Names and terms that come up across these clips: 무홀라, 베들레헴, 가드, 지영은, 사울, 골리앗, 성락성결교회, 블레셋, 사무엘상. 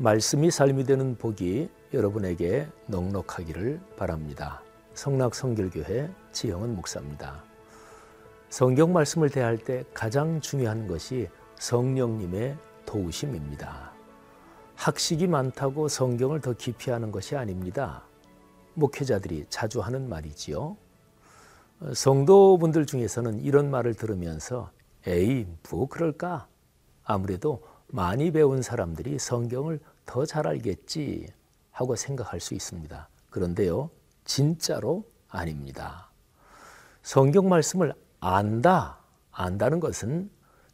말씀이 삶이 되는 복이 여러분에게 넉넉하기를 바랍니다. 성락성결교회 지영은 목사입니다. 성경 말씀을 대할 때 가장 중요한 것이 성령님의 도우심입니다. 학식이 많다고 성경을 더 깊이 아는 것이 아닙니다. 목회자들이 자주 하는 말이지요. 성도분들 중에서는 이런 말을 들으면서 에이, 뭐 그럴까? 아무래도 많이 배운 사람들이 성경을 더 잘 알겠지 하고 생각할 수 있습니다. 그런데요, 진짜로 아닙니다. 성경 말씀을 안다는 것은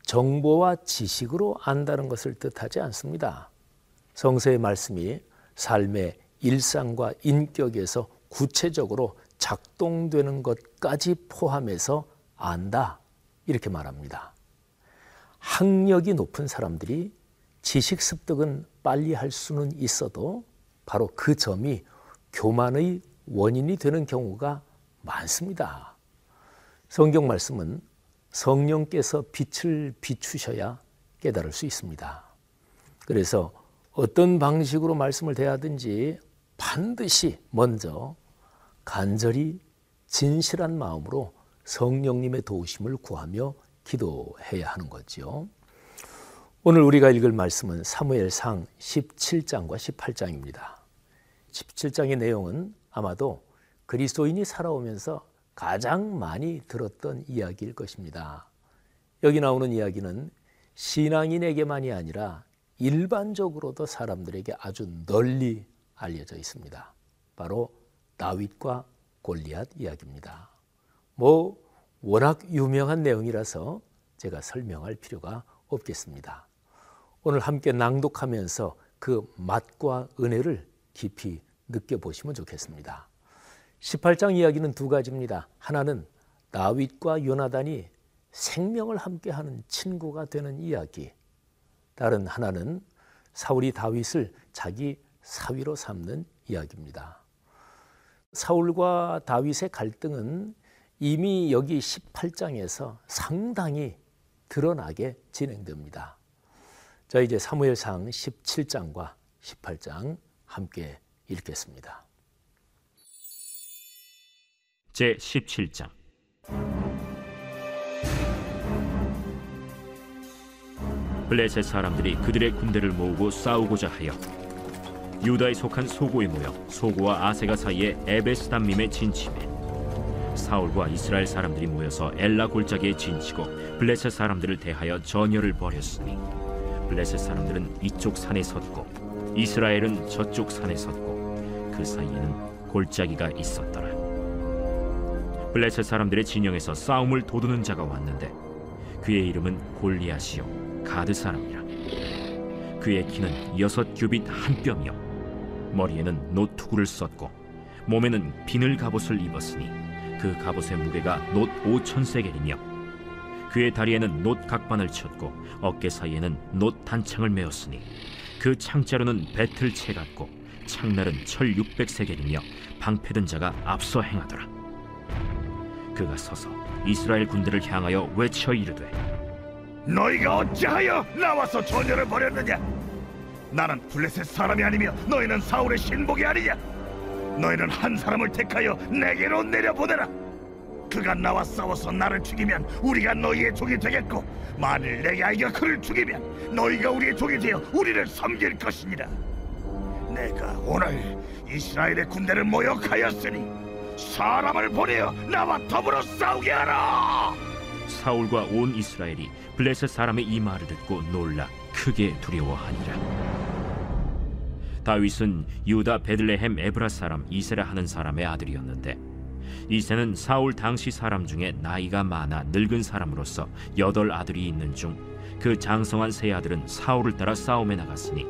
정보와 지식으로 안다는 것을 뜻하지 않습니다. 성서의 말씀이 삶의 일상과 인격에서 구체적으로 작동되는 것까지 포함해서 안다, 이렇게 말합니다. 학력이 높은 사람들이 지식 습득은 빨리 할 수는 있어도 바로 그 점이 교만의 원인이 되는 경우가 많습니다. 성경 말씀은 성령께서 빛을 비추셔야 깨달을 수 있습니다. 그래서 어떤 방식으로 말씀을 대하든지 반드시 먼저 간절히 진실한 마음으로 성령님의 도우심을 구하며 기도해야 하는 거죠. 오늘 우리가 읽을 말씀은 사무엘상 17장과 18장입니다. 17장의 내용은 아마도 그리스도인이 살아오면서 가장 많이 들었던 이야기일 것입니다. 여기 나오는 이야기는 신앙인에게만이 아니라 일반적으로도 사람들에게 아주 널리 알려져 있습니다. 바로 다윗과 골리앗 이야기입니다. 워낙 유명한 내용이라서 제가 설명할 필요가 없겠습니다. 오늘 함께 낭독하면서 그 맛과 은혜를 깊이 느껴보시면 좋겠습니다. 18장 이야기는 두 가지입니다. 하나는 다윗과 요나단이 생명을 함께하는 친구가 되는 이야기, 다른 하나는 사울이 다윗을 자기 사위로 삼는 이야기입니다. 사울과 다윗의 갈등은 이미 여기 18장에서 상당히 드러나게 진행됩니다. 자, 이제 사무엘상 17장과 18장 함께 읽겠습니다. 제17장. 블레셋 사람들이 그들의 군대를 모으고 싸우고자 하여 유다에 속한 소고에 모여 소고와 아세가 사이에 에베스담밈에 진침해 사울과 이스라엘 사람들이 모여서 엘라 골짜기에 진치고 블레셋 사람들을 대하여 전열을 벌였으니 블레셋 사람들은 이쪽 산에 섰고 이스라엘은 저쪽 산에 섰고 그 사이에는 골짜기가 있었더라. 블레셋 사람들의 진영에서 싸움을 도두는 자가 왔는데 그의 이름은 골리앗이요 가드 사람이라. 그의 키는 6규빗 한 뼘이요 머리에는 노투구를 썼고 몸에는 비늘 갑옷을 입었으니 그 갑옷의 무게가 놋 5,000세겔이며 그의 다리에는 놋 각반을 쳤고 어깨 사이에는 놋 단창을 메었으니 그 창자루는 배틀채 같고 창날은 철 600세겔이며 방패든 자가 앞서 행하더라. 그가 서서 이스라엘 군대를 향하여 외쳐 이르되 너희가 어찌하여 나와서 전열을 벌였느냐? 나는 블레셋 사람이 아니며 너희는 사울의 신복이 아니냐? 너희는 한 사람을 택하여 내게로 내려보내라. 그가 나와 싸워서 나를 죽이면 우리가 너희의 종이 되겠고 만일 내 아이가 그를 죽이면 너희가 우리의 종이 되어 우리를 섬길 것이니라. 내가 오늘 이스라엘의 군대를 모욕하였으니 사람을 보내어 나와 더불어 싸우게 하라. 사울과 온 이스라엘이 블레셋 사람의 이 말을 듣고 놀라 크게 두려워하니라. 다윗은 유다 베들레헴 에브라 사람 이세라 하는 사람의 아들이었는데 이세는 사울 당시 사람 중에 나이가 많아 늙은 사람으로서 8 아들이 있는 중 그 장성한 세 아들은 사울을 따라 싸움에 나갔으니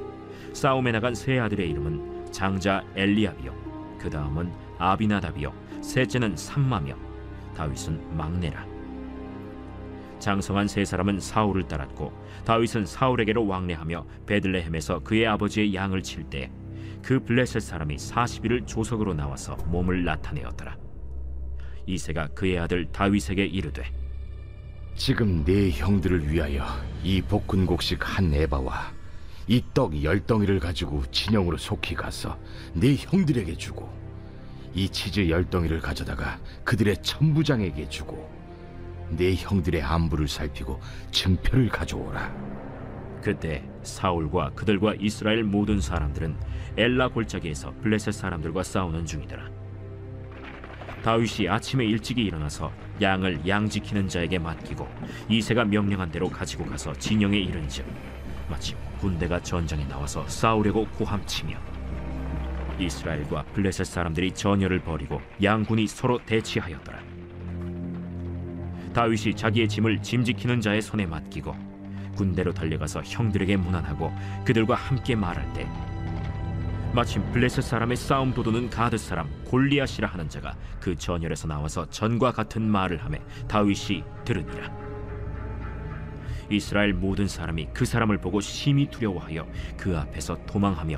싸움에 나간 세 아들의 이름은 장자 엘리압이요 그 다음은 아비나답이요 셋째는 삼마며 다윗은 막내라. 장성한 세 사람은 사울을 따랐고 다윗은 사울에게로 왕래하며 베들레헴에서 그의 아버지의 양을 칠 때 그 블레셋 사람이 40일을 조석으로 나와서 몸을 나타내었더라. 이새가 그의 아들 다윗에게 이르되 지금 네 형들을 위하여 이 볶은 곡식 한 에바와 이 떡 10덩이를 가지고 진영으로 속히 가서 네 형들에게 주고, 이 치즈 10덩이를 가져다가 그들의 천부장에게 주고, 네 형들의 안부를 살피고 증표를 가져오라. 그때 사울과 그들과 이스라엘 모든 사람들은 엘라 골짜기에서 블레셋 사람들과 싸우는 중이더라. 다윗이 아침에 일찍이 일어나서 양을 양 지키는 자에게 맡기고 이새가 명령한 대로 가지고 가서 진영에 이른즉 마침 군대가 전장에 나와서 싸우려고 고함치며, 이스라엘과 블레셋 사람들이 전열을 벌이고 양군이 서로 대치하였더라. 다윗이 자기의 짐을 짐 지키는 자의 손에 맡기고 군대로 달려가서 형들에게 문안하고 그들과 함께 말할 때 마침 블레셋 사람의 싸움 도두는 가드 사람 골리앗이라 하는 자가 그 전열에서 나와서 전과 같은 말을 하며 다윗이 들으니라. 이스라엘 모든 사람이 그 사람을 보고 심히 두려워하여 그 앞에서 도망하며,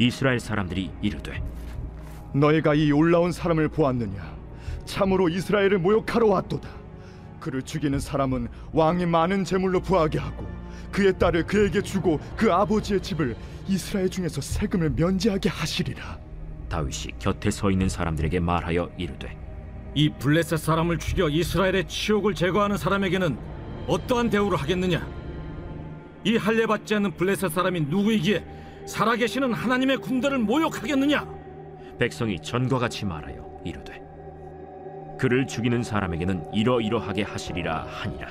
이스라엘 사람들이 이르되 너희가 이 올라온 사람을 보았느냐? 참으로 이스라엘을 모욕하러 왔도다. 그를 죽이는 사람은 왕이 많은 재물로 부하게 하고 그의 딸을 그에게 주고 그 아버지의 집을 이스라엘 중에서 세금을 면제하게 하시리라. 다윗이 곁에 서 있는 사람들에게 말하여 이르되 이 블레셋 사람을 죽여 이스라엘의 치욕을 제거하는 사람에게는 어떠한 대우를 하겠느냐? 이 할례 받지 않는 블레셋 사람이 누구이기에 살아계시는 하나님의 군대를 모욕하겠느냐? 백성이 전과 같이 말하여 이르되 그를 죽이는 사람에게는 이러이러하게 하시리라 하니라.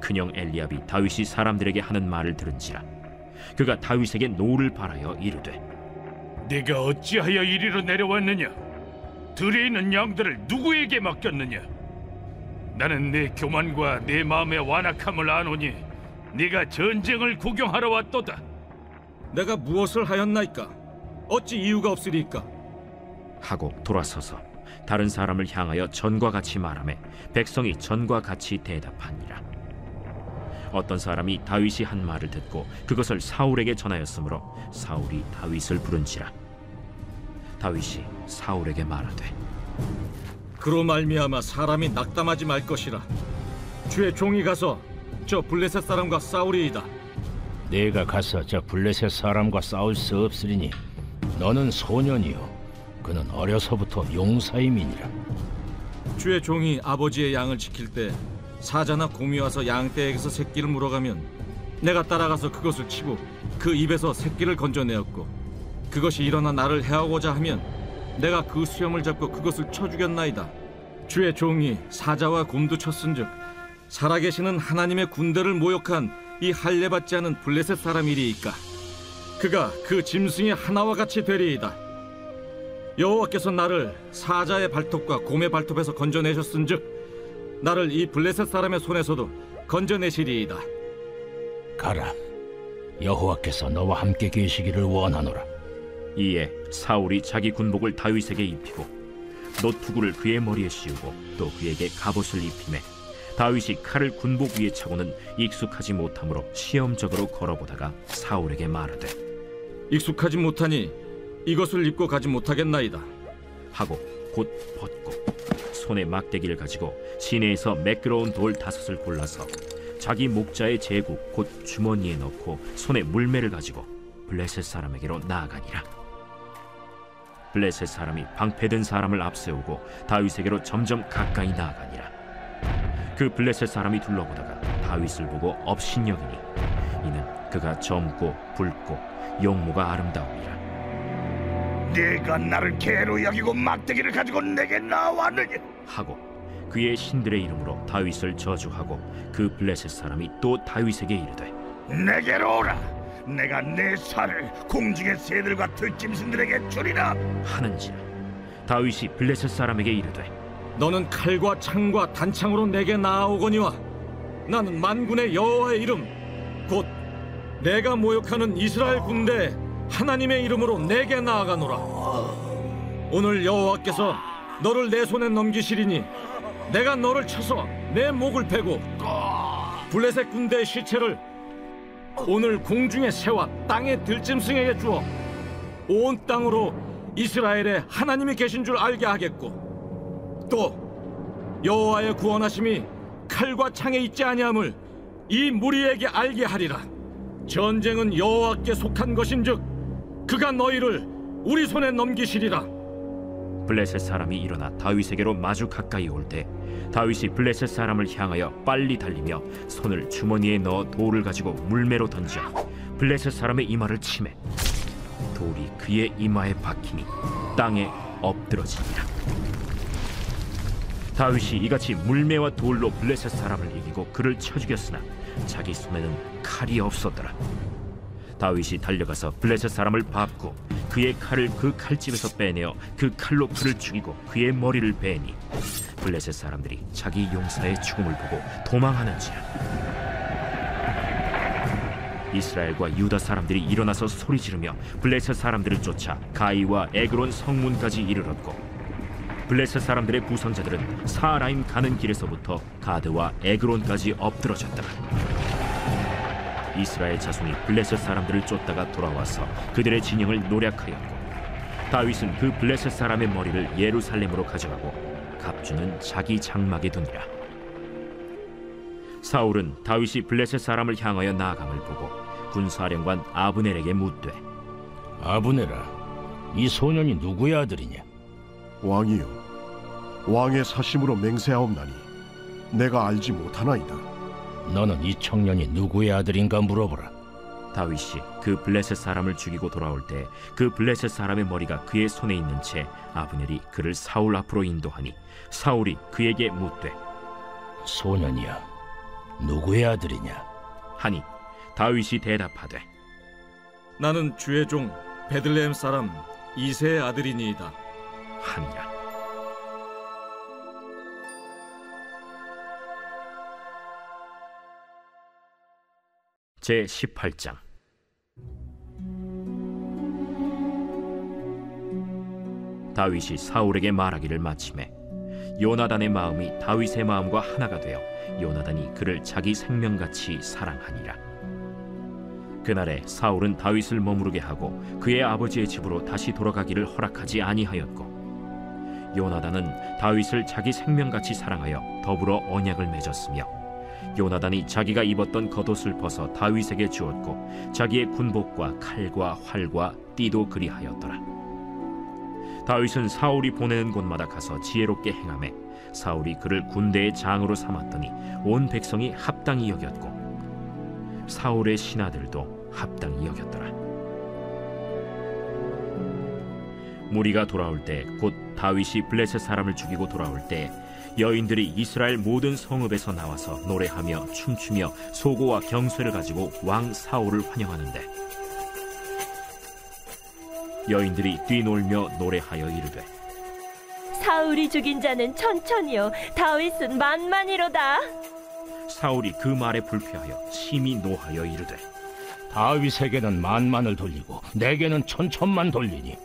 큰형 엘리압이 다윗이 사람들에게 하는 말을 들은지라 그가 다윗에게 노를 바라여 이르되 네가 어찌하여 이리로 내려왔느냐? 들에 있는 양들을 누구에게 맡겼느냐? 나는 네 교만과 네 마음의 완악함을 아노니 네가 전쟁을 구경하러 왔도다. 내가 무엇을 하였나이까? 어찌 이유가 없으리까? 하고 돌아서서 다른 사람을 향하여 전과 같이 말하며 백성이 전과 같이 대답하니라. 어떤 사람이 다윗이 한 말을 듣고 그것을 사울에게 전하였으므로 사울이 다윗을 부른지라. 다윗이 사울에게 말하되 그로 말미암아 사람이 낙담하지 말 것이라. 주의 종이 가서 저 블레셋 사람과 싸우리이다. 네가 가서 저 블레셋 사람과 싸울 수 없으리니 너는 소년이요 그는 어려서부터 용사임이니라. 주의 종이 아버지의 양을 지킬 때 사자나 곰이 와서 양떼에게서 새끼를 물어가면 내가 따라가서 그것을 치고 그 입에서 새끼를 건져내었고, 그것이 일어나 나를 해하고자 하면 내가 그 수염을 잡고 그것을 쳐 죽였나이다. 주의 종이 사자와 곰도 쳤은즉 살아계시는 하나님의 군대를 모욕한 이 할례받지 않은 블레셋 사람이리이까? 그가 그 짐승의 하나와 같이 되리이다. 여호와께서 나를 사자의 발톱과 곰의 발톱에서 건져내셨은즉 나를 이 블레셋 사람의 손에서도 건져내시리이다. 가라. 여호와께서 너와 함께 계시기를 원하노라. 이에 사울이 자기 군복을 다윗에게 입히고 노트구를 그의 머리에 씌우고 또 그에게 갑옷을 입히매, 다윗이 칼을 군복 위에 차고는 익숙하지 못함으로 시험적으로 걸어보다가 사울에게 말하되 익숙하지 못하니 이것을 입고 가지 못하겠나이다. 하고 곧 벗고 손에 막대기를 가지고 시내에서 매끄러운 돌 5을 골라서 자기 목자의 제구 곧 주머니에 넣고 손에 물매를 가지고 블레셋 사람에게로 나아가니라. 블레셋 사람이 방패든 사람을 앞세우고 다윗에게로 점점 가까이 나아가니라. 그 블레셋 사람이 둘러보다가 다윗을 보고 업신여기니 이는 그가 젊고 붉고 용모가 아름다움이라. 네가 나를 개로 여기고 막대기를 가지고 내게 나왔느냐? 하고 그의 신들의 이름으로 다윗을 저주하고 그 블레셋 사람이 또 다윗에게 이르되 내게로 오라. 내가 내 살을 공중의 새들과 들짐승들에게 주리라 하는지라. 다윗이 블레셋 사람에게 이르되 너는 칼과 창과 단창으로 내게 나아오거니와 나는 만군의 여호와의 이름 곧 내가 모욕하는 이스라엘 군대 하나님의 이름으로 내게 나아가노라. 오늘 여호와께서 너를 내 손에 넘기시리니 내가 너를 쳐서 내 목을 베고 블레셋 군대의 시체를 오늘 공중의 새와 땅의 들짐승에게 주어 온 땅으로 이스라엘에 하나님이 계신 줄 알게 하겠고, 또 여호와의 구원하심이 칼과 창에 있지 아니함을 이 무리에게 알게 하리라. 전쟁은 여호와께 속한 것인즉 그가 너희를 우리 손에 넘기시리라. 블레셋 사람이 일어나 다윗에게로 마주 가까이 올 때 다윗이 블레셋 사람을 향하여 빨리 달리며 손을 주머니에 넣어 돌을 가지고 물매로 던져 블레셋 사람의 이마를 치매 돌이 그의 이마에 박히니 땅에 엎드러지니라. 다윗이 이같이 물매와 돌로 블레셋 사람을 이기고 그를 쳐 죽였으나 자기 손에는 칼이 없었더라. 다윗이 달려가서 블레셋 사람을 밟고 그의 칼을 그 칼집에서 빼내어 그 칼로 그를 죽이고 그의 머리를 베니 블레셋 사람들이 자기 용사의 죽음을 보고 도망하는지라. 이스라엘과 유다 사람들이 일어나서 소리지르며 블레셋 사람들을 쫓아 가이와 에그론 성문까지 이르렀고 블레셋 사람들의 부상자들은 사라임 가는 길에서부터 가드와 에그론까지 엎드러졌다. 이스라엘 자손이 블레셋 사람들을 쫓다가 돌아와서 그들의 진영을 노략하였고 다윗은 그 블레셋 사람의 머리를 예루살렘으로 가져가고 갑주는 자기 장막에 두니라. 사울은 다윗이 블레셋 사람을 향하여 나아감을 보고 군사령관 아브넬에게 묻되, 아브넬아, 이 소년이 누구의 아들이냐? 왕이요, 왕의 사심으로 맹세하옵나니 내가 알지 못하나이다. 너는 이 청년이 누구의 아들인가 물어보라. 다윗이 그 블레셋 사람을 죽이고 돌아올 때 그 블레셋 사람의 머리가 그의 손에 있는 채 아브넬이 그를 사울 앞으로 인도하니 사울이 그에게 묻되, 소년이야, 누구의 아들이냐 하니 다윗이 대답하되, 나는 주의 종 베들레헴 사람 이새의 아들이니이다 하니라. 제 18장. 다윗이 사울에게 말하기를 마침에 요나단의 마음이 다윗의 마음과 하나가 되어 요나단이 그를 자기 생명같이 사랑하니라. 그날에 사울은 다윗을 머무르게 하고 그의 아버지의 집으로 다시 돌아가기를 허락하지 아니하였고 요나단은 다윗을 자기 생명같이 사랑하여 더불어 언약을 맺었으며 요나단이 자기가 입었던 겉옷을 벗어 다윗에게 주었고 자기의 군복과 칼과 활과 띠도 그리하였더라. 다윗은 사울이 보내는 곳마다 가서 지혜롭게 행하매 사울이 그를 군대의 장으로 삼았더니 온 백성이 합당히 여겼고 사울의 신하들도 합당히 여겼더라. 무리가 돌아올 때 곧 다윗이 블레셋 사람을 죽이고 돌아올 때 여인들이 이스라엘 모든 성읍에서 나와서 노래하며 춤추며 소고와 경쇠를 가지고 왕 사울을 환영하는데 여인들이 뛰놀며 노래하여 이르되, 사울이 죽인 자는 천천히요 다윗은 만만이로다. 사울이 그 말에 불쾌하여 심히 노하여 이르되, 다윗에게는 만만을 돌리고 내게는 천천만 돌리니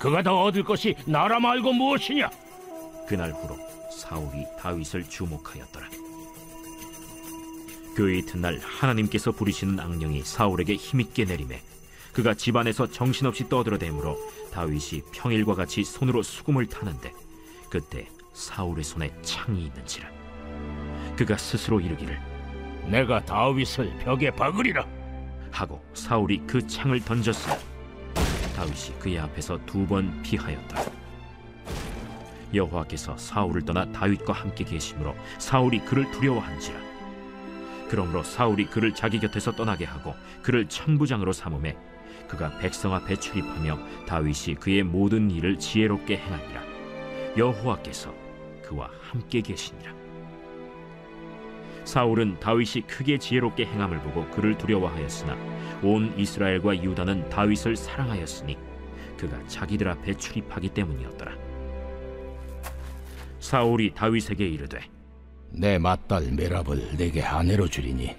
그가 더 얻을 것이 나라 말고 무엇이냐? 그날 후로 사울이 다윗을 주목하였더라. 그 이튿날 하나님께서 부리시는 악령이 사울에게 힘있게 내리매 그가 집안에서 정신없이 떠들어대므로 다윗이 평일과 같이 손으로 수금을 타는데 그때 사울의 손에 창이 있는지라. 그가 스스로 이르기를, 내가 다윗을 벽에 박으리라 하고 사울이 그 창을 던졌으니 다윗이 그의 앞에서 2번 피하였다. 여호와께서 사울을 떠나 다윗과 함께 계심으로 사울이 그를 두려워한지라. 그러므로 사울이 그를 자기 곁에서 떠나게 하고 그를 천부장으로 삼음해 그가 백성 앞에 출입하며 다윗이 그의 모든 일을 지혜롭게 행하니라. 여호와께서 그와 함께 계시니라. 사울은 다윗이 크게 지혜롭게 행함을 보고 그를 두려워하였으나 온 이스라엘과 유다는 다윗을 사랑하였으니 그가 자기들 앞에 출입하기 때문이었더라. 사울이 다윗에게 이르되, 내 맏딸 메랍을 내게 아내로 주리니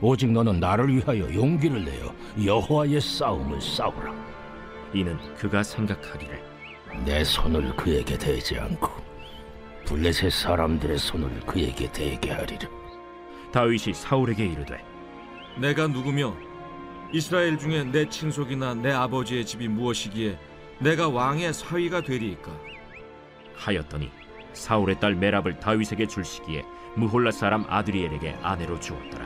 오직 너는 나를 위하여 용기를 내어 여호와의 싸움을 싸우라. 이는 그가 생각하기를, 내 손을 그에게 대지 않고 블레셋 사람들의 손을 그에게 대게 하리라. 다윗이 사울에게 이르되, 내가 누구며 이스라엘 중에 내 친속이나 내 아버지의 집이 무엇이기에 내가 왕의 사위가 되리이까 하였더니 사울의 딸 메랍을 다윗에게 줄시기에 무홀라 사람 아드리엘에게 아내로 주었더라.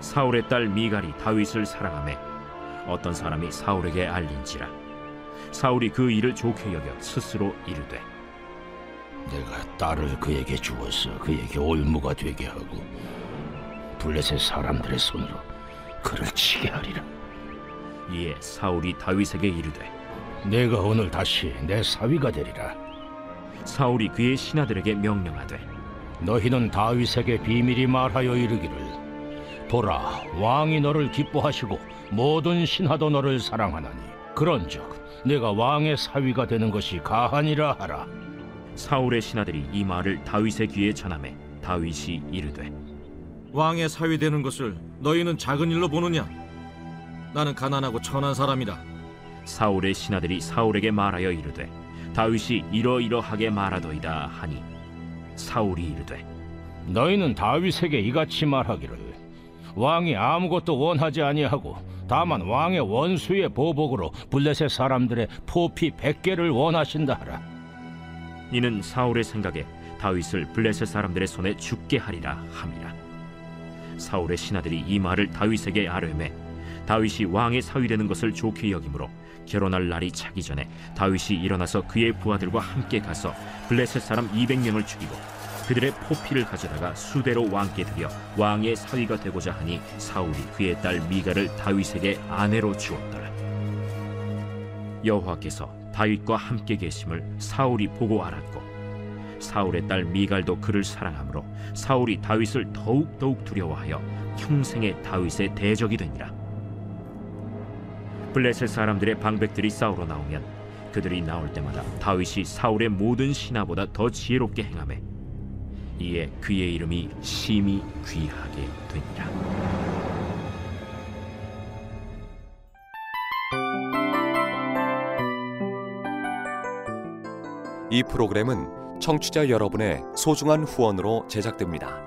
사울의 딸 미갈이 다윗을 사랑하매 어떤 사람이 사울에게 알린지라. 사울이 그 일을 좋게 여겨 스스로 이르되, 내가 딸을 그에게 주어서 그에게 올무가 되게 하고 블레셋 사람들의 손으로 그를 치게 하리라. 이에 사울이 다윗에게 이르되, 내가 오늘 다시 내 사위가 되리라. 사울이 그의 신하들에게 명령하되, 너희는 다윗에게 비밀히 말하여 이르기를, 보라, 왕이 너를 기뻐하시고 모든 신하도 너를 사랑하나니 그런즉 내가 왕의 사위가 되는 것이 가하니라 하라. 사울의 신하들이 이 말을 다윗의 귀에 전하매 다윗이 이르되, 왕의 사위 되는 것을 너희는 작은 일로 보느냐? 나는 가난하고 천한 사람이다. 사울의 신하들이 사울에게 말하여 이르되, 다윗이 이러이러하게 말하더이다 하니, 사울이 이르되, 너희는 다윗에게 이같이 말하기를, 왕이 아무것도 원하지 아니하고 다만 왕의 원수의 보복으로 블레셋 사람들의 포피 100개를 원하신다 하라. 이는 사울의 생각에 다윗을 블레셋 사람들의 손에 죽게 하리라 함이라. 사울의 신하들이 이 말을 다윗에게 아뢰매 다윗이 왕의 사위되는 것을 좋게 여김으로 결혼할 날이 차기 전에 다윗이 일어나서 그의 부하들과 함께 가서 블레셋 사람 200명을 죽이고 그들의 포피를 가져다가 수대로 왕께 드려 왕의 사위가 되고자 하니, 사울이 그의 딸 미가를 다윗에게 아내로 주었더라. 여호와께서 다윗과 함께 계심을 사울이 보고 알았고, 사울의 딸 미갈도 그를 사랑하므로 사울이 다윗을 더욱 두려워하여 평생에 다윗의 대적이 되니라. 블레셋 사람들의 방백들이 싸우러 나오면 그들이 나올 때마다 다윗이 사울의 모든 신하보다 더 지혜롭게 행하며, 이에 그의 이름이 심히 귀하게 되니라. 이 프로그램은 청취자 여러분의 소중한 후원으로 제작됩니다.